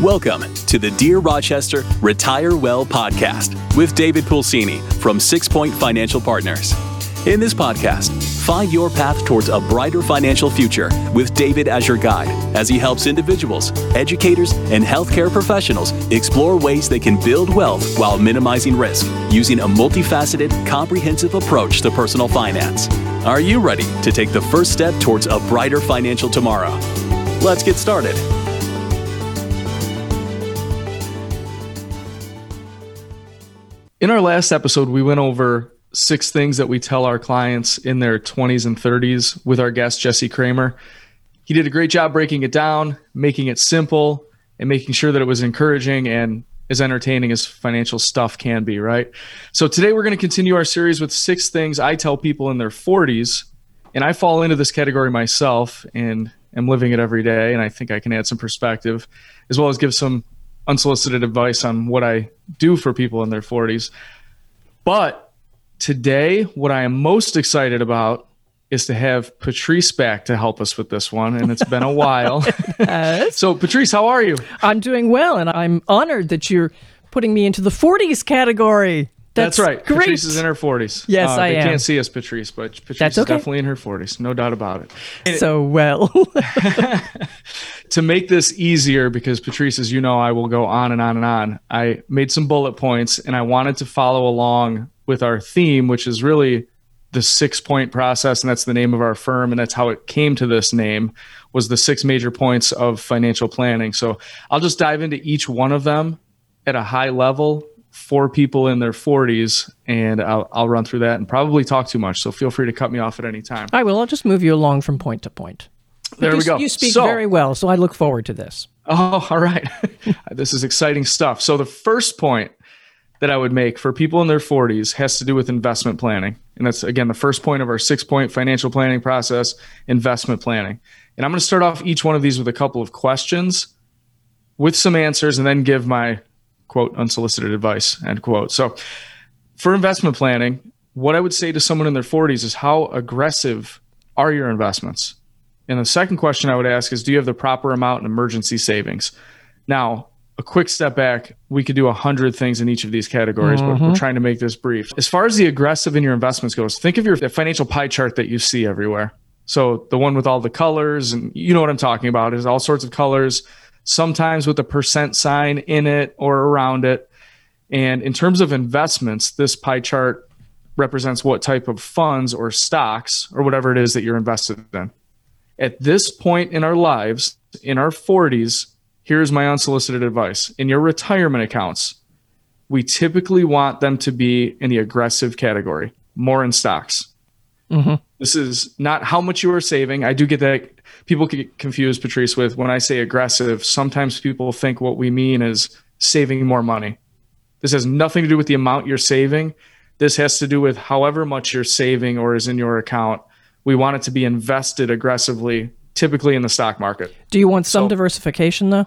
Welcome to the Dear Rochester Retire Well podcast with David Pulsini from 6 Point Financial Partners. In this podcast, find your path towards a brighter financial future with David as your guide as he helps individuals, educators, and healthcare professionals explore ways they can build wealth while minimizing risk using a multifaceted, comprehensive approach to personal finance. Are you ready to take the first step towards a brighter financial tomorrow? Let's get started. In our last episode, we went over 6 things that we tell our clients in their 20s and 30s with our guest, Jesse Kramer. He did a great job breaking it down, making it simple, and making sure that it was encouraging and as entertaining as financial stuff can be, right? So today we're going to continue our series with 6 things I tell people in their 40s, and I fall into this category myself and am living it every day, and I think I can add some perspective, as well as give some unsolicited advice on what I do for people in their 40s. But today, what I am most excited about is to have Patrice back to help us with this one, and it's been a while. So Patrice, how are you? I'm doing well, and I'm honored that you're putting me into the 40s category. That's right. Great. Patrice is in her 40s. Yes, I am. They can't see us, Patrice, but Patrice is definitely in her 40s. No doubt about it. And so to make this easier, because Patrice, as you know, I will go on and on and on, I made some bullet points, and I wanted to follow along with our theme, which is really the 6-point process, and that's the name of our firm, and that's how it came to this name, was the 6 major points of financial planning. So I'll just dive into each one of them at a high level for people in their 40s, and I'll run through that and probably talk too much, so feel free to cut me off at any time. I will. I'll just move you along from point to point. There we go. You speak very well, so I look forward to this. Oh, all right. This is exciting stuff. So the first point that I would make for people in their 40s has to do with investment planning. And that's, again, the first point of our 6-point financial planning process, investment planning. And I'm going to start off each one of these with a couple of questions with some answers and then give my, quote, unsolicited advice, end quote. So for investment planning, what I would say to someone in their 40s is, how aggressive are your investments? And the second question I would ask is, do you have the proper amount in emergency savings? Now, a quick step back, we could do 100 things in each of these categories, but we're trying to make this brief. As far as the aggressive in your investments goes, think of your financial pie chart that you see everywhere. So the one with all the colors, and you know what I'm talking about, is all sorts of colors, sometimes with a percent sign in it or around it. And in terms of investments, this pie chart represents what type of funds or stocks or whatever it is that you're invested in. At this point in our lives, in our 40s, here's my unsolicited advice. In your retirement accounts, we typically want them to be in the aggressive category, more in stocks. This is not how much you are saving. I do get that. People get confused, Patrice, with when I say aggressive, sometimes people think what we mean is saving more money. This has nothing to do with the amount you're saving. This has to do with however much you're saving or is in your account. We want it to be invested aggressively, typically in the stock market. Do you want some diversification, though?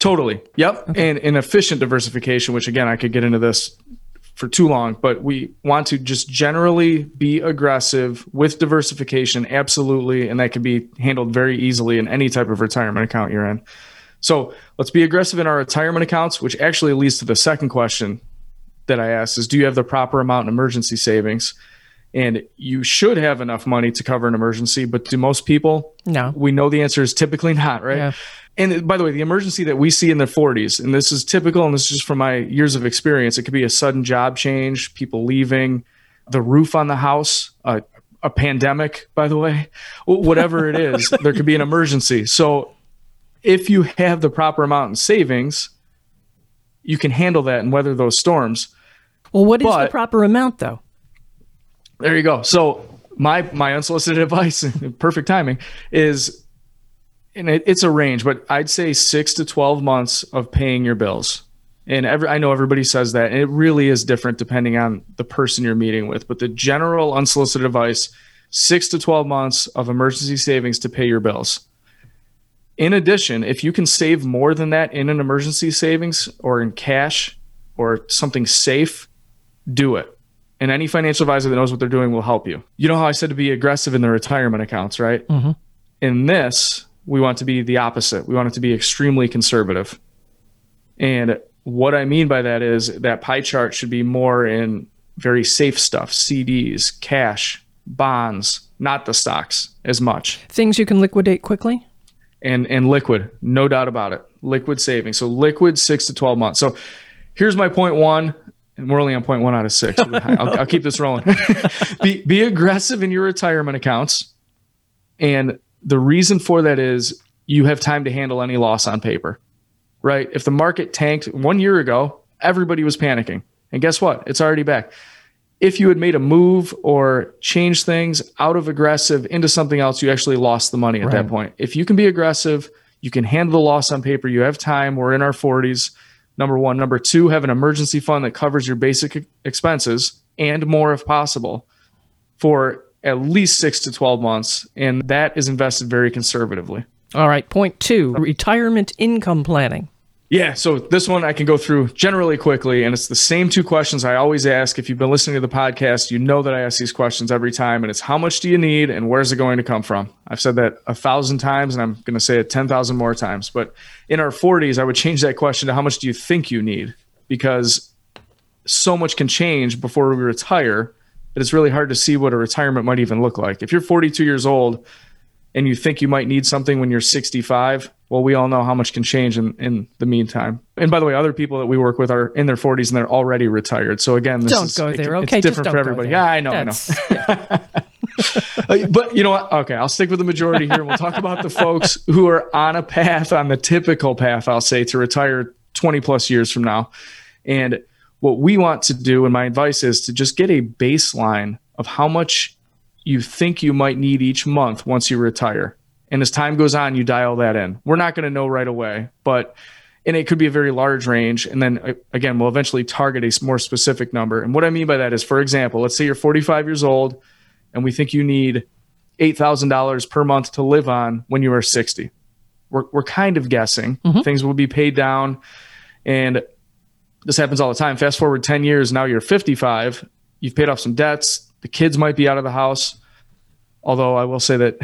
Totally. Yep. Okay. And efficient diversification, which again, I could get into this for too long, but we want to just generally be aggressive with diversification. Absolutely. And that can be handled very easily in any type of retirement account you're in. So let's be aggressive in our retirement accounts, which actually leads to the second question that I asked is, do you have the proper amount in emergency savings? And you should have enough money to cover an emergency, but do most people? No. We know the answer is typically not, right? Yeah. And by the way, the emergency that we see in their 40s, and this is typical, and this is just from my years of experience, it could be a sudden job change, people leaving, the roof on the house, a pandemic, by the way, whatever it is, there could be an emergency. So if you have the proper amount in savings, you can handle that and weather those storms. Well, what is the proper amount, though? There you go. So my unsolicited advice, perfect timing, is, and it's a range, but I'd say 6 to 12 months of paying your bills. And I know everybody says that, and it really is different depending on the person you're meeting with. But the general unsolicited advice, 6 to 12 months of emergency savings to pay your bills. In addition, if you can save more than that in an emergency savings or in cash or something safe, do it. And any financial advisor that knows what they're doing will help you. You know how I said to be aggressive in the retirement accounts, right? In this, we want it to be the opposite. We want it to be extremely conservative. And what I mean by that is that pie chart should be more in very safe stuff, CDs, cash, bonds, not the stocks as much. Things you can liquidate quickly? And liquid, no doubt about it. Liquid savings. So liquid 6 to 12 months. So here's my point one, and we're only on point one out of six. I'll keep this rolling. Be aggressive in your retirement accounts. And the reason for that is you have time to handle any loss on paper, right? If the market tanked 1 year ago, everybody was panicking. And guess what? It's already back. If you had made a move or changed things out of aggressive into something else, you actually lost the money at that point. If you can be aggressive, you can handle the loss on paper. You have time. We're in our 40s. Number one. Number two, have an emergency fund that covers your basic expenses and more if possible for at least 6 to 12 months. And that is invested very conservatively. All right. Point two, retirement income planning. Yeah, so this one I can go through generally quickly, and it's the same two questions I always ask. If you've been listening to the podcast, you know that I ask these questions every time, and it's how much do you need and where's it going to come from? I've said that 1,000 times, and I'm going to say it 10,000 more times. But in our 40s, I would change that question to how much do you think you need? Because so much can change before we retire that it's really hard to see what a retirement might even look like. If you're 42 years old and you think you might need something when you're 65, well, we all know how much can change in the meantime. And by the way, other people that we work with are in their 40s and they're already retired. So again, it's different for everybody. Yeah, I know. Yeah. But you know what? Okay, I'll stick with the majority here. And we'll talk about the folks who are on a path, on the typical path, I'll say, to retire 20 plus years from now. And what we want to do, and my advice is to just get a baseline of how much you think you might need each month once you retire. And as time goes on, you dial that in. We're not going to know right away, but it could be a very large range. And then again, we'll eventually target a more specific number. And what I mean by that is, for example, let's say you're 45 years old and we think you need $8,000 per month to live on when you are 60. We're kind of guessing. Mm-hmm. Things will be paid down. And this happens all the time. Fast forward 10 years, now you're 55. You've paid off some debts. The kids might be out of the house. Although I will say that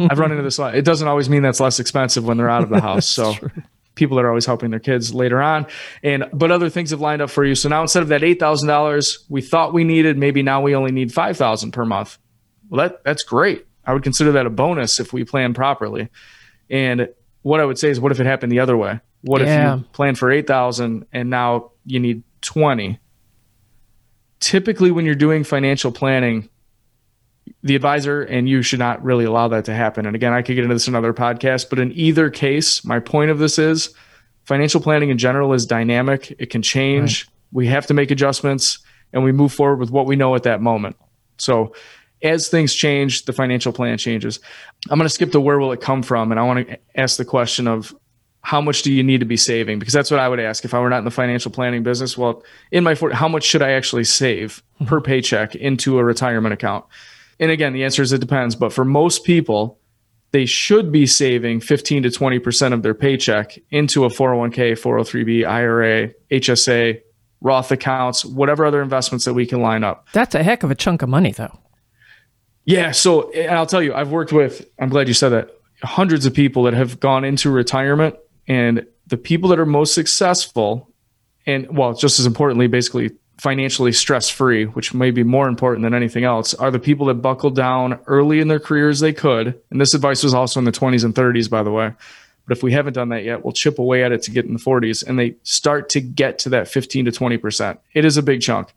I've run into this a lot. It doesn't always mean that's less expensive when they're out of the house. So true. People are always helping their kids later on. But other things have lined up for you. So now instead of that $8,000 we thought we needed, maybe now we only need $5,000 per month. Well, that's great. I would consider that a bonus if we plan properly. And what I would say is, what if it happened the other way? What if you planned for $8,000 and now you need $20,000? Typically when you're doing financial planning, the advisor and you should not really allow that to happen. And again, I could get into this in another podcast, but in either case, my point of this is financial planning in general is dynamic. It can change. Right. We have to make adjustments and we move forward with what we know at that moment. So as things change, the financial plan changes. I'm going to skip to where will it come from? And I want to ask the question of how much do you need to be saving? Because that's what I would ask if I were not in the financial planning business. Well, in my 40, how much should I actually save per paycheck into a retirement account? And again, the answer is it depends. But for most people, they should be saving 15 to 20% of their paycheck into a 401k, 403b, IRA, HSA, Roth accounts, whatever other investments that we can line up. That's a heck of a chunk of money, though. Yeah. So and I'll tell you, I've worked with, I'm glad you said that, hundreds of people that have gone into retirement. And the people that are most successful and, well, just as importantly, basically, financially stress-free, which may be more important than anything else, are the people that buckled down early in their career as they could. And this advice was also in the 20s and 30s, by the way. But if we haven't done that yet, we'll chip away at it to get in the 40s. And they start to get to that 15 to 20%. It is a big chunk.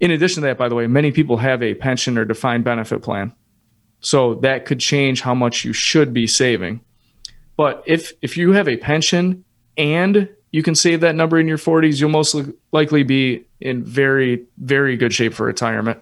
In addition to that, by the way, many people have a pension or defined benefit plan. So that could change how much you should be saving. But if you have a pension and you can save that number in your 40s, you'll most likely be in very, very good shape for retirement.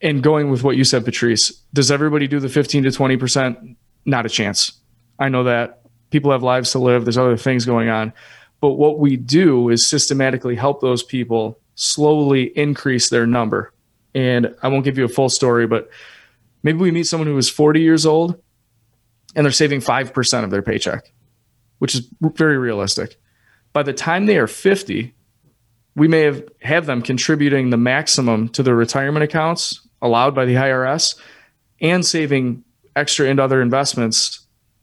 And going with what you said, Patrice, does everybody do the 15 to 20%? Not a chance. I know that. People have lives to live. There's other things going on. But what we do is systematically help those people slowly increase their number. And I won't give you a full story, but maybe we meet someone who is 40 years old and they're saving 5% of their paycheck, which is very realistic. By the time they are 50, we may have them contributing the maximum to their retirement accounts allowed by the IRS and saving extra into other investments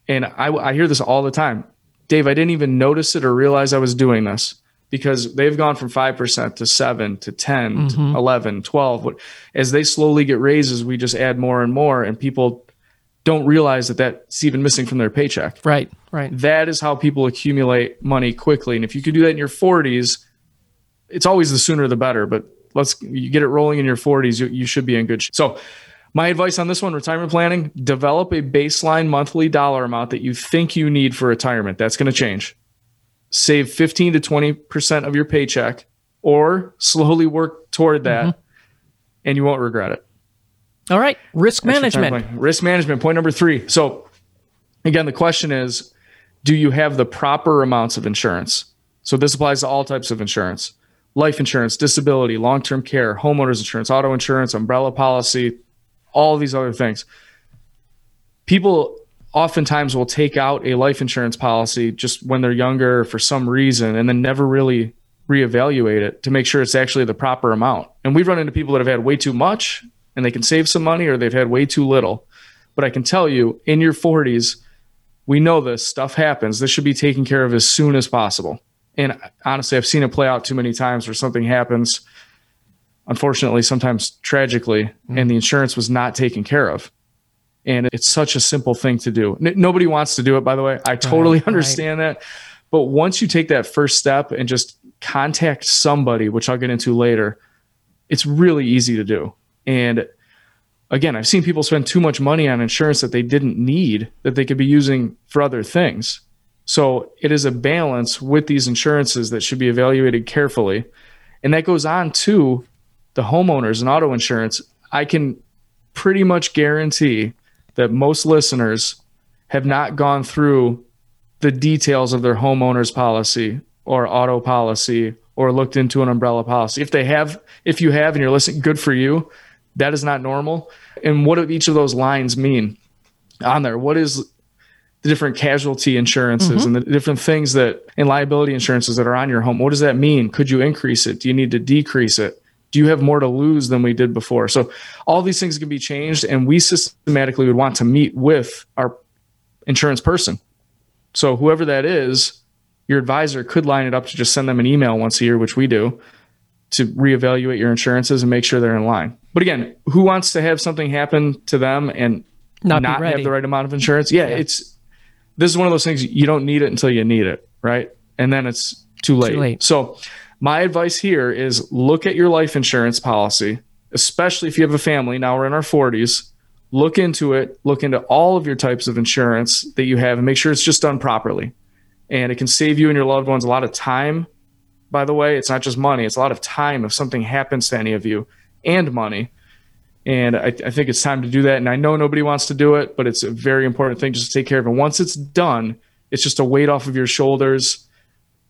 And I hear this all the time. Dave, I didn't even notice it or realize I was doing this, because they've gone from 5% to 7% to 10%, mm-hmm. to 11%, 12%. As they slowly get raises, we just add more and more, and people don't realize that that's even missing from their paycheck. Right, right. That is how people accumulate money quickly. And if you could do that in your 40s, it's always the sooner the better, but you get it rolling in your 40s, you should be in good shape. So my advice on this one, retirement planning, develop a baseline monthly dollar amount that you think you need for retirement. That's going to change. Save 15 to 20% of your paycheck, or slowly work toward that, mm-hmm. and you won't regret it. All right. Risk management. Risk management, point number 3. So again, the question is, do you have the proper amounts of insurance? So this applies to all types of insurance: life insurance, disability, long-term care, homeowners insurance, auto insurance, umbrella policy, all these other things. People oftentimes will take out a life insurance policy just when they're younger for some reason, and then never really reevaluate it to make sure it's actually the proper amount. And we've run into people that have had way too much and they can save some money, or they've had way too little. But I can tell you, in your 40s, we know this stuff happens. This should be taken care of as soon as possible. And honestly, I've seen it play out too many times where something happens, unfortunately, sometimes tragically, mm-hmm. and the insurance was not taken care of. And it's such a simple thing to do. Nobody wants to do it, by the way. I totally understand that. But once you take that first step and just contact somebody, which I'll get into later, it's really easy to do. And again, I've seen people spend too much money on insurance that they didn't need, that they could be using for other things. So it is a balance with these insurances that should be evaluated carefully. And that goes on to the homeowners and auto insurance. I can pretty much guarantee that most listeners have not gone through the details of their homeowner's policy or auto policy, or looked into an umbrella policy. If you have and you're listening, good for you. That is not normal. And what do each of those lines mean on there? What is the different casualty insurances, mm-hmm. and the different things and liability insurances that are on your home? What does that mean? Could you increase it? Do you need to decrease it? Do you have more to lose than we did before? So all these things can be changed, and we systematically would want to meet with our insurance person. So whoever that is, your advisor could line it up to just send them an email once a year, which we do, to reevaluate your insurances and make sure they're in line. But again, who wants to have something happen to them and not have the right amount of insurance? Yeah, this is one of those things, you don't need it until you need it, right? And then it's too late. So my advice here is, look at your life insurance policy, especially if you have a family. Now we're in our 40s. Look into it. Look into all of your types of insurance that you have and make sure it's just done properly. And it can save you and your loved ones a lot of time. By the way, it's not just money. It's a lot of time if something happens to any of you, and money. And I think it's time to do that. And I know nobody wants to do it, but it's a very important thing just to take care of. And once it's done, it's just a weight off of your shoulders.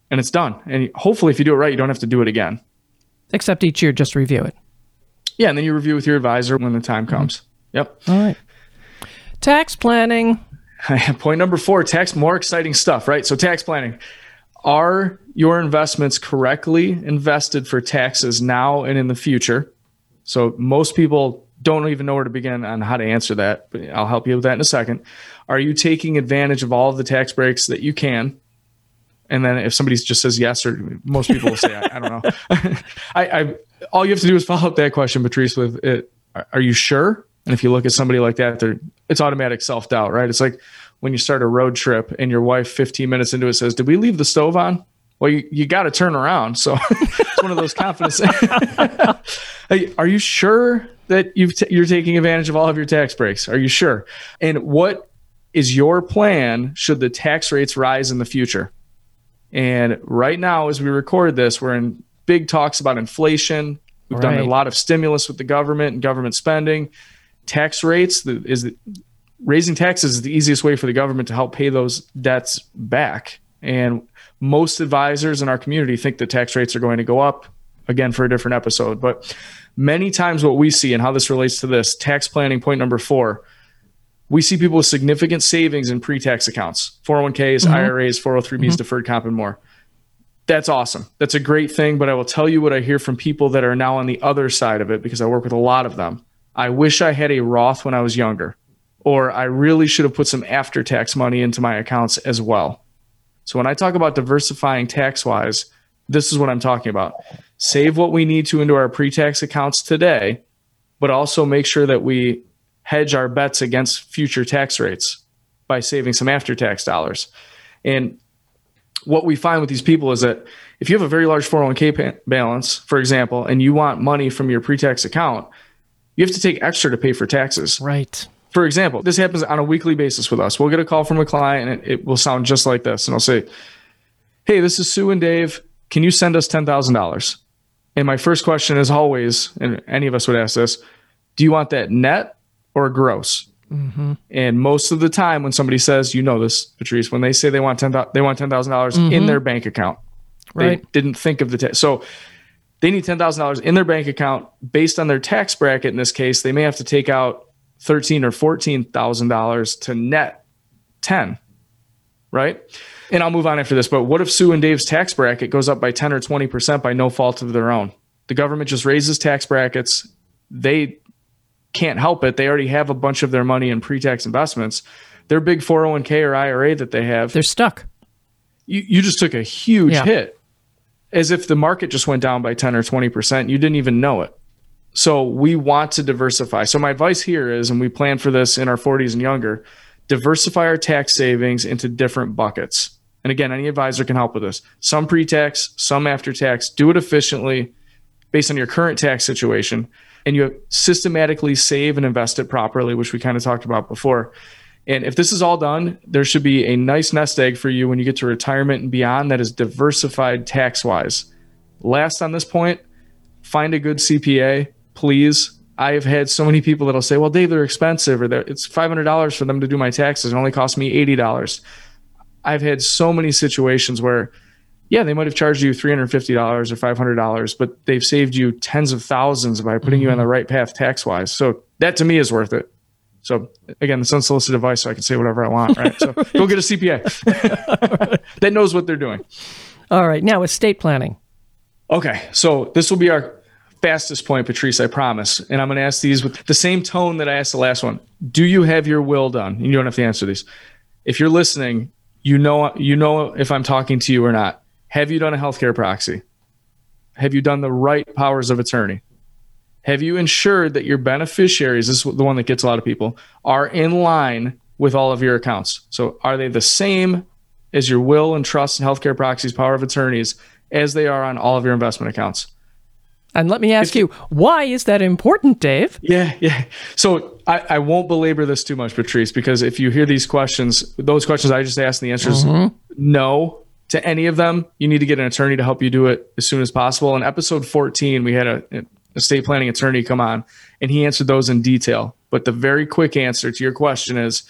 And it's done. And hopefully, if you do it right, you don't have to do it again. Except each year, just review it. Yeah, and then you review with your advisor when the time comes. Mm-hmm. Yep. All right. Tax planning. Point number 4, more exciting stuff, right? So tax planning. Are your investments correctly invested for taxes now and in the future? So most people don't even know where to begin on how to answer that, but I'll help you with that in a second. Are you taking advantage of all of the tax breaks that you can? And then if somebody just says yes, or most people will say, I don't know. All you have to do is follow up that question, Patrice, with it. Are you sure? And if you look at somebody like that, it's automatic self-doubt, right? It's like when you start a road trip and your wife 15 minutes into it says, did we leave the stove on? Well, you got to turn around. So it's one of those confidence. Are you sure that you're taking advantage of all of your tax breaks? Are you sure? And what is your plan should the tax rates rise in the future? And right now, as we record this, we're in big talks about inflation. We've done a lot of stimulus with the government and government spending. Tax rates, raising taxes is the easiest way for the government to help pay those debts back. And most advisors in our community think that tax rates are going to go up, again, for a different episode. But many times what we see, and how this relates to this, tax planning, point number 4, we see people with significant savings in pre-tax accounts, 401ks, mm-hmm. IRAs, 403bs, mm-hmm. deferred comp, and more. That's awesome. That's a great thing. But I will tell you what I hear from people that are now on the other side of it, because I work with a lot of them. I wish I had a Roth when I was younger, or I really should have put some after-tax money into my accounts as well. So when I talk about diversifying tax-wise, this is what I'm talking about. Save what we need to into our pre-tax accounts today, but also make sure that we hedge our bets against future tax rates by saving some after-tax dollars. And what we find with these people is that if you have a very large 401k balance, for example, and you want money from your pre-tax account, you have to take extra to pay for taxes. Right. For example, this happens on a weekly basis with us. We'll get a call from a client and it will sound just like this. And I'll say, hey, this is Sue and Dave. Can you send us $10,000? And my first question is always, and any of us would ask this, do you want that net or gross? Mm-hmm. And most of the time when somebody says, you know this, Patrice, when they say they want $10,000 mm-hmm. in their bank account, right? They didn't think of the tax. So they need $10,000 in their bank account based on their tax bracket. In this case, they may have to take out $13,000 or $14,000 to net 10, right? And I'll move on after this, but what if Sue and Dave's tax bracket goes up by 10 or 20% by no fault of their own? The government just raises tax brackets. They can't help it. They already have a bunch of their money in pre-tax investments. Their big 401k or IRA that they have, they're stuck. You just took a huge hit, as if the market just went down by 10 or 20%. You didn't even know it. So we want to diversify. So my advice here is, and we plan for this in our 40s and younger, diversify our tax savings into different buckets. And again, any advisor can help with this. Some pre-tax, some after-tax. Do it efficiently based on your current tax situation. And you systematically save and invest it properly, which we kind of talked about before. And if this is all done, there should be a nice nest egg for you when you get to retirement and beyond that is diversified tax-wise. Last on this point, find a good CPA, please. I have had so many people that'll say, well, Dave, they're expensive, or it's $500 for them to do my taxes. It only cost me $80. I've had so many situations where they might have charged you $350 or $500, but they've saved you tens of thousands by putting you on the right path tax-wise. So that to me is worth it. So again, it's unsolicited advice, so I can say whatever I want, right? So go get a CPA that knows what they're doing. All right. Now, estate planning. Okay. So this will be our fastest point, Patrice, I promise. And I'm going to ask these with the same tone that I asked the last one. Do you have your will done? And you don't have to answer these. If you're listening, you know if I'm talking to you or not. Have you done a healthcare proxy? Have you done the right powers of attorney? Have you ensured that your beneficiaries, this is the one that gets a lot of people, are in line with all of your accounts? So are they the same as your will and trust and healthcare proxies, power of attorneys, as they are on all of your investment accounts? And let me ask you, why is that important, Dave? Yeah. So I won't belabor this too much, Patrice, because if you hear those questions I just asked, and the answer is no. To any of them, you need to get an attorney to help you do it as soon as possible. In episode 14, we had an estate planning attorney come on, and he answered those in detail. But the very quick answer to your question is,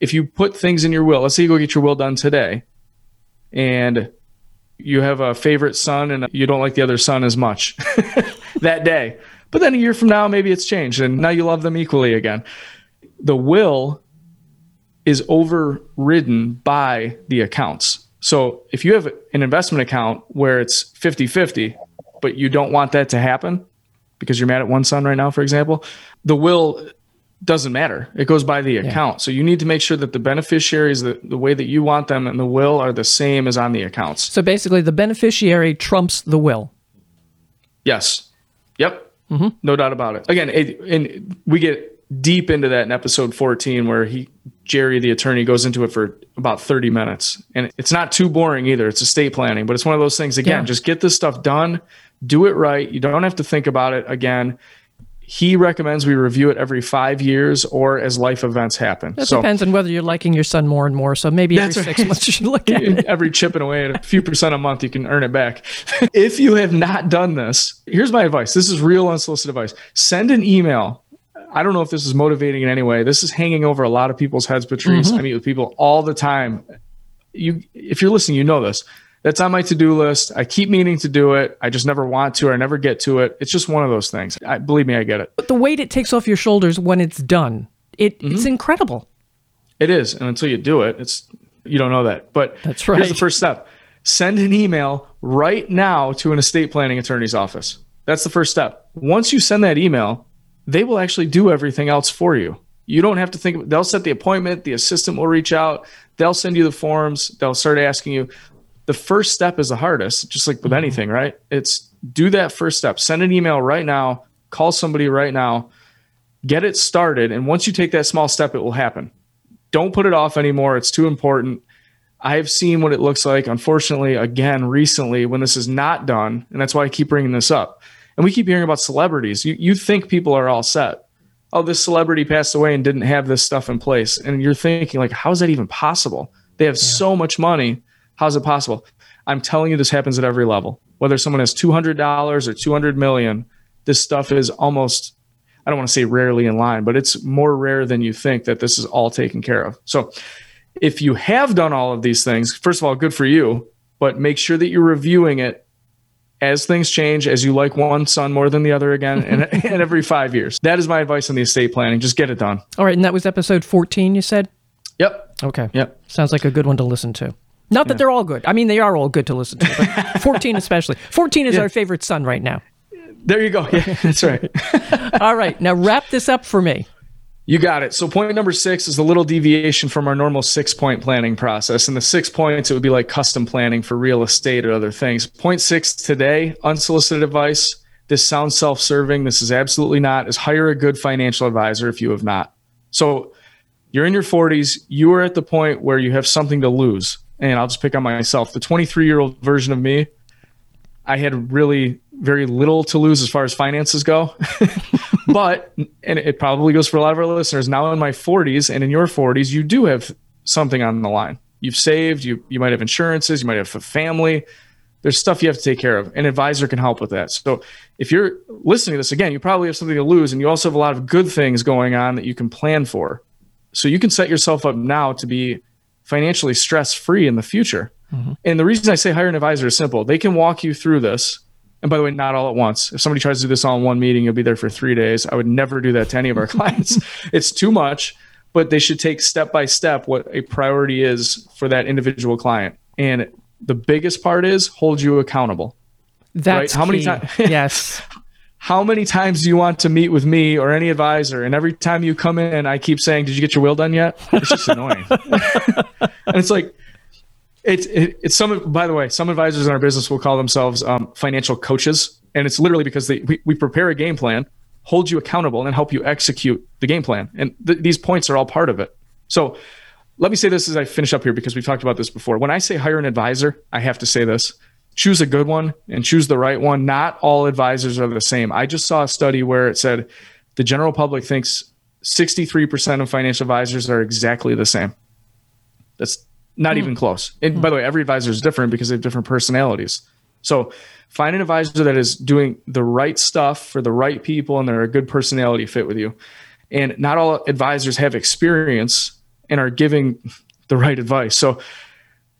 if you put things in your will, let's say you go get your will done today, and you have a favorite son, and you don't like the other son as much that day. But then a year from now, maybe it's changed, and now you love them equally again. The will is overridden by the accounts. So if you have an investment account where it's 50-50, but you don't want that to happen because you're mad at one son right now, for example, the will doesn't matter. It goes by the account. So you need to make sure that the beneficiaries, the way that you want them and the will are the same as on the accounts. So basically the beneficiary trumps the will. Yes. Yep. Mm-hmm. No doubt about it. Again, and we get deep into that in episode 14, where Jerry, the attorney, goes into it for about 30 minutes. And it's not too boring either. It's estate planning, but it's one of those things, again, just get this stuff done, do it right. You don't have to think about it again. He recommends we review it every 5 years or as life events happen. That depends on whether you're liking your son more and more. So maybe every 6 months you should look at it. Every chipping away at a few % a month, you can earn it back. If you have not done this, here's my advice. This is real unsolicited advice. Send an email. I don't know if this is motivating in any way. This is hanging over a lot of people's heads, Patrice. I meet with people all the time. If you're listening, you know this. That's on my to-do list. I keep meaning to do it. I just never want to, or I never get to it. It's just one of those things. Believe me, I get it. But the weight it takes off your shoulders when it's done, it's incredible. It is. And until you do it, you don't know that. But that's right. Here's the first step. Send an email right now to an estate planning attorney's office. That's the first step. Once you send that email, they will actually do everything else for you. You don't have to think. They'll set the appointment. The assistant will reach out. They'll send you the forms. They'll start asking you. The first step is the hardest, just like with anything, right? It's do that first step. Send an email right now. Call somebody right now. Get it started. And once you take that small step, it will happen. Don't put it off anymore. It's too important. I've seen what it looks like, unfortunately, again, recently, when this is not done. And that's why I keep bringing this up. And we keep hearing about celebrities. You think people are all set. Oh, this celebrity passed away and didn't have this stuff in place. And you're thinking, like, how is that even possible? They have so much money. How's it possible? I'm telling you, this happens at every level. Whether someone has $200 or $200 million, this stuff is almost, I don't want to say rarely in line, but it's more rare than you think that this is all taken care of. So if you have done all of these things, first of all, good for you, but make sure that you're reviewing it as things change, as you like one son more than the other again, and every 5 years. That is my advice on the estate planning. Just get it done. All right. And that was episode 14, you said? Yep. Okay. Yep. Sounds like a good one to listen to. Not that they're all good. I mean, they are all good to listen to, but 14 especially. 14 is our favorite son right now. There you go. Yeah, that's right. All right. Now wrap this up for me. You got it. So point number 6 is a little deviation from our normal 6-point planning process. And the 6 points, it would be like custom planning for real estate or other things. Point 6 today, unsolicited advice. This sounds self-serving. This is absolutely not. Is hire a good financial advisor if you have not. So you're in your 40s. You are at the point where you have something to lose. And I'll just pick on myself. The 23-year-old version of me, I had really very little to lose as far as finances go. But, and it probably goes for a lot of our listeners, now in my 40s and in your 40s, you do have something on the line. You've saved, you might have insurances, you might have a family. There's stuff you have to take care of. An advisor can help with that. So if you're listening to this, again, you probably have something to lose, and you also have a lot of good things going on that you can plan for. So you can set yourself up now to be financially stress-free in the future. Mm-hmm. And the reason I say hire an advisor is simple. They can walk you through this. And by the way, not all at once. If somebody tries to do this all in one meeting, you'll be there for 3 days. I would never do that to any of our clients. It's too much, but they should take step by step what a priority is for that individual client. And the biggest part is hold you accountable. That's right? Yes. How many times do you want to meet with me or any advisor? And every time you come in, I keep saying, did you get your will done yet? It's just annoying. And it's like, It's some, by the way, some advisors in our business will call themselves financial coaches. And it's literally because we prepare a game plan, hold you accountable, and then help you execute the game plan. And these points are all part of it. So let me say this as I finish up here, because we've talked about this before. When I say hire an advisor, I have to say this. Choose a good one and choose the right one. Not all advisors are the same. I just saw a study where it said the general public thinks 63% of financial advisors are exactly the same. That's not even close. And by the way, every advisor is different because they have different personalities. So find an advisor that is doing the right stuff for the right people, and they're a good personality fit with you. And not all advisors have experience and are giving the right advice. So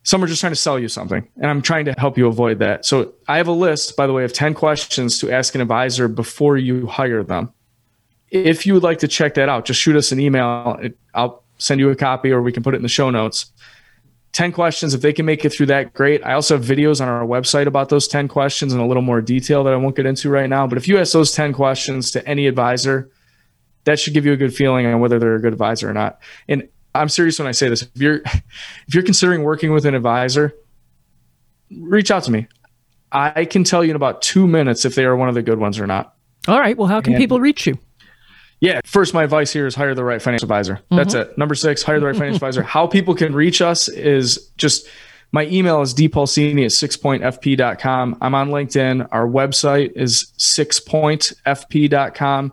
some are just trying to sell you something, and I'm trying to help you avoid that. So I have a list, by the way, of 10 questions to ask an advisor before you hire them. If you would like to check that out, just shoot us an email. I'll send you a copy, or we can put it in the show notes. 10 questions. If they can make it through that, great. I also have videos on our website about those 10 questions in a little more detail that I won't get into right now. But if you ask those 10 questions to any advisor, that should give you a good feeling on whether they're a good advisor or not. And I'm serious when I say this. If you're considering working with an advisor, reach out to me. I can tell you in about 2 minutes if they are one of the good ones or not. All right. Well, how can people reach you? Yeah. First, my advice here is hire the right financial advisor. Mm-hmm. That's it. Number 6, hire the right financial advisor. How people can reach us is just, my email is dpulsini@sixpointfp.com. I'm on LinkedIn. Our website is sixpointfp.com.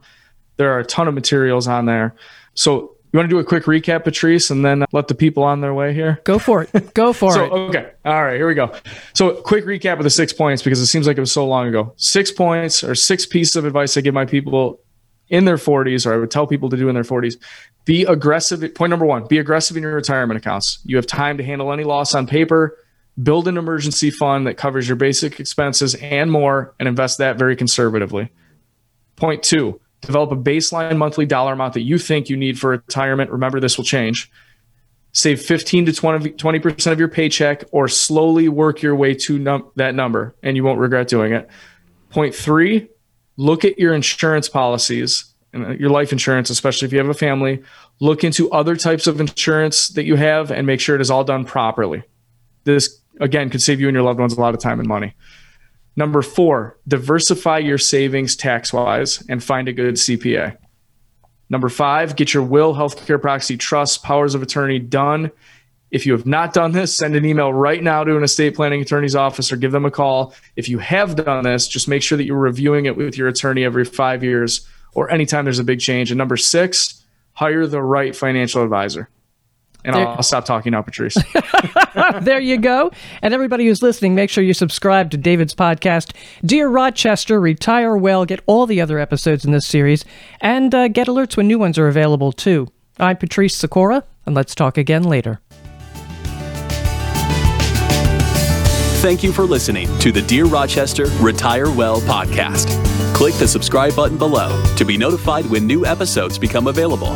There are a ton of materials on there. So you want to do a quick recap, Patrice, and then let the people on their way here? Go for it. Okay. All right. Here we go. So quick recap of the 6 points, because it seems like it was so long ago. 6 points, or 6 pieces of advice I give my people in their 40s, or I would tell people to do in their 40s. Be aggressive. Point number 1, be aggressive in your retirement accounts. You have time to handle any loss on paper. Build an emergency fund that covers your basic expenses and more, and invest that very conservatively. Point 2, develop a baseline monthly dollar amount that you think you need for retirement. Remember, this will change. Save 15 to 20% of your paycheck, or slowly work your way to that number, and you won't regret doing it. Point 3, look at your insurance policies your life insurance, especially if you have a family, look into other types of insurance that you have and make sure it is all done properly. This, again, could save you and your loved ones a lot of time and money. Number four, diversify your savings tax-wise and find a good CPA. Number five, get your will, healthcare proxy, trust, powers of attorney done. If you have not done this, send an email right now to an estate planning attorney's office or give them a call. If you have done this, just make sure that you're reviewing it with your attorney every 5 years or anytime there's a big change. And number six, hire the right financial advisor. And I'll stop talking now, Patrice. There you go. And everybody who's listening, make sure you subscribe to David's podcast, Dear Rochester, Retire Well. Get all the other episodes in this series and get alerts when new ones are available, too. I'm Patrice Sikora, and let's talk again later. Thank you for listening to the Dear Rochester, Retire Well podcast. Click the subscribe button below to be notified when new episodes become available.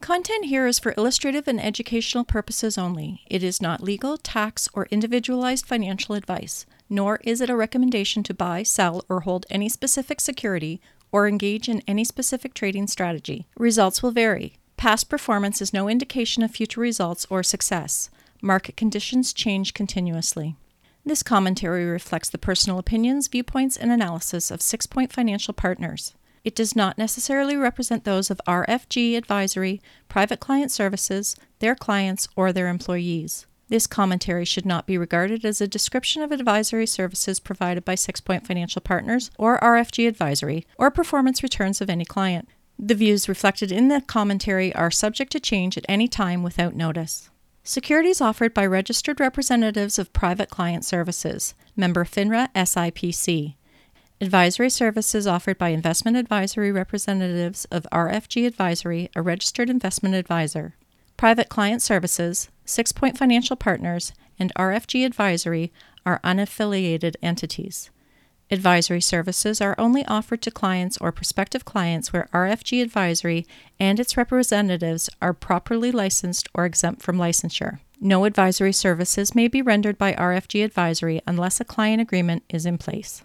Content here is for illustrative and educational purposes only. It is not legal, tax, or individualized financial advice, nor is it a recommendation to buy, sell, or hold any specific security or engage in any specific trading strategy. Results will vary. Past performance is no indication of future results or success. Market conditions change continuously. This commentary reflects the personal opinions, viewpoints, and analysis of 6 Point Financial Partners. It does not necessarily represent those of RFG Advisory, Private Client Services, their clients, or their employees. This commentary should not be regarded as a description of advisory services provided by 6 Point Financial Partners or RFG Advisory, or performance returns of any client. The views reflected in the commentary are subject to change at any time without notice. Securities offered by registered representatives of Private Client Services, member FINRA SIPC. Advisory services offered by investment advisory representatives of RFG Advisory, a registered investment advisor. Private Client Services, 6 Point Financial Partners, and RFG Advisory are unaffiliated entities. Advisory services are only offered to clients or prospective clients where RFG Advisory and its representatives are properly licensed or exempt from licensure. No advisory services may be rendered by RFG Advisory unless a client agreement is in place.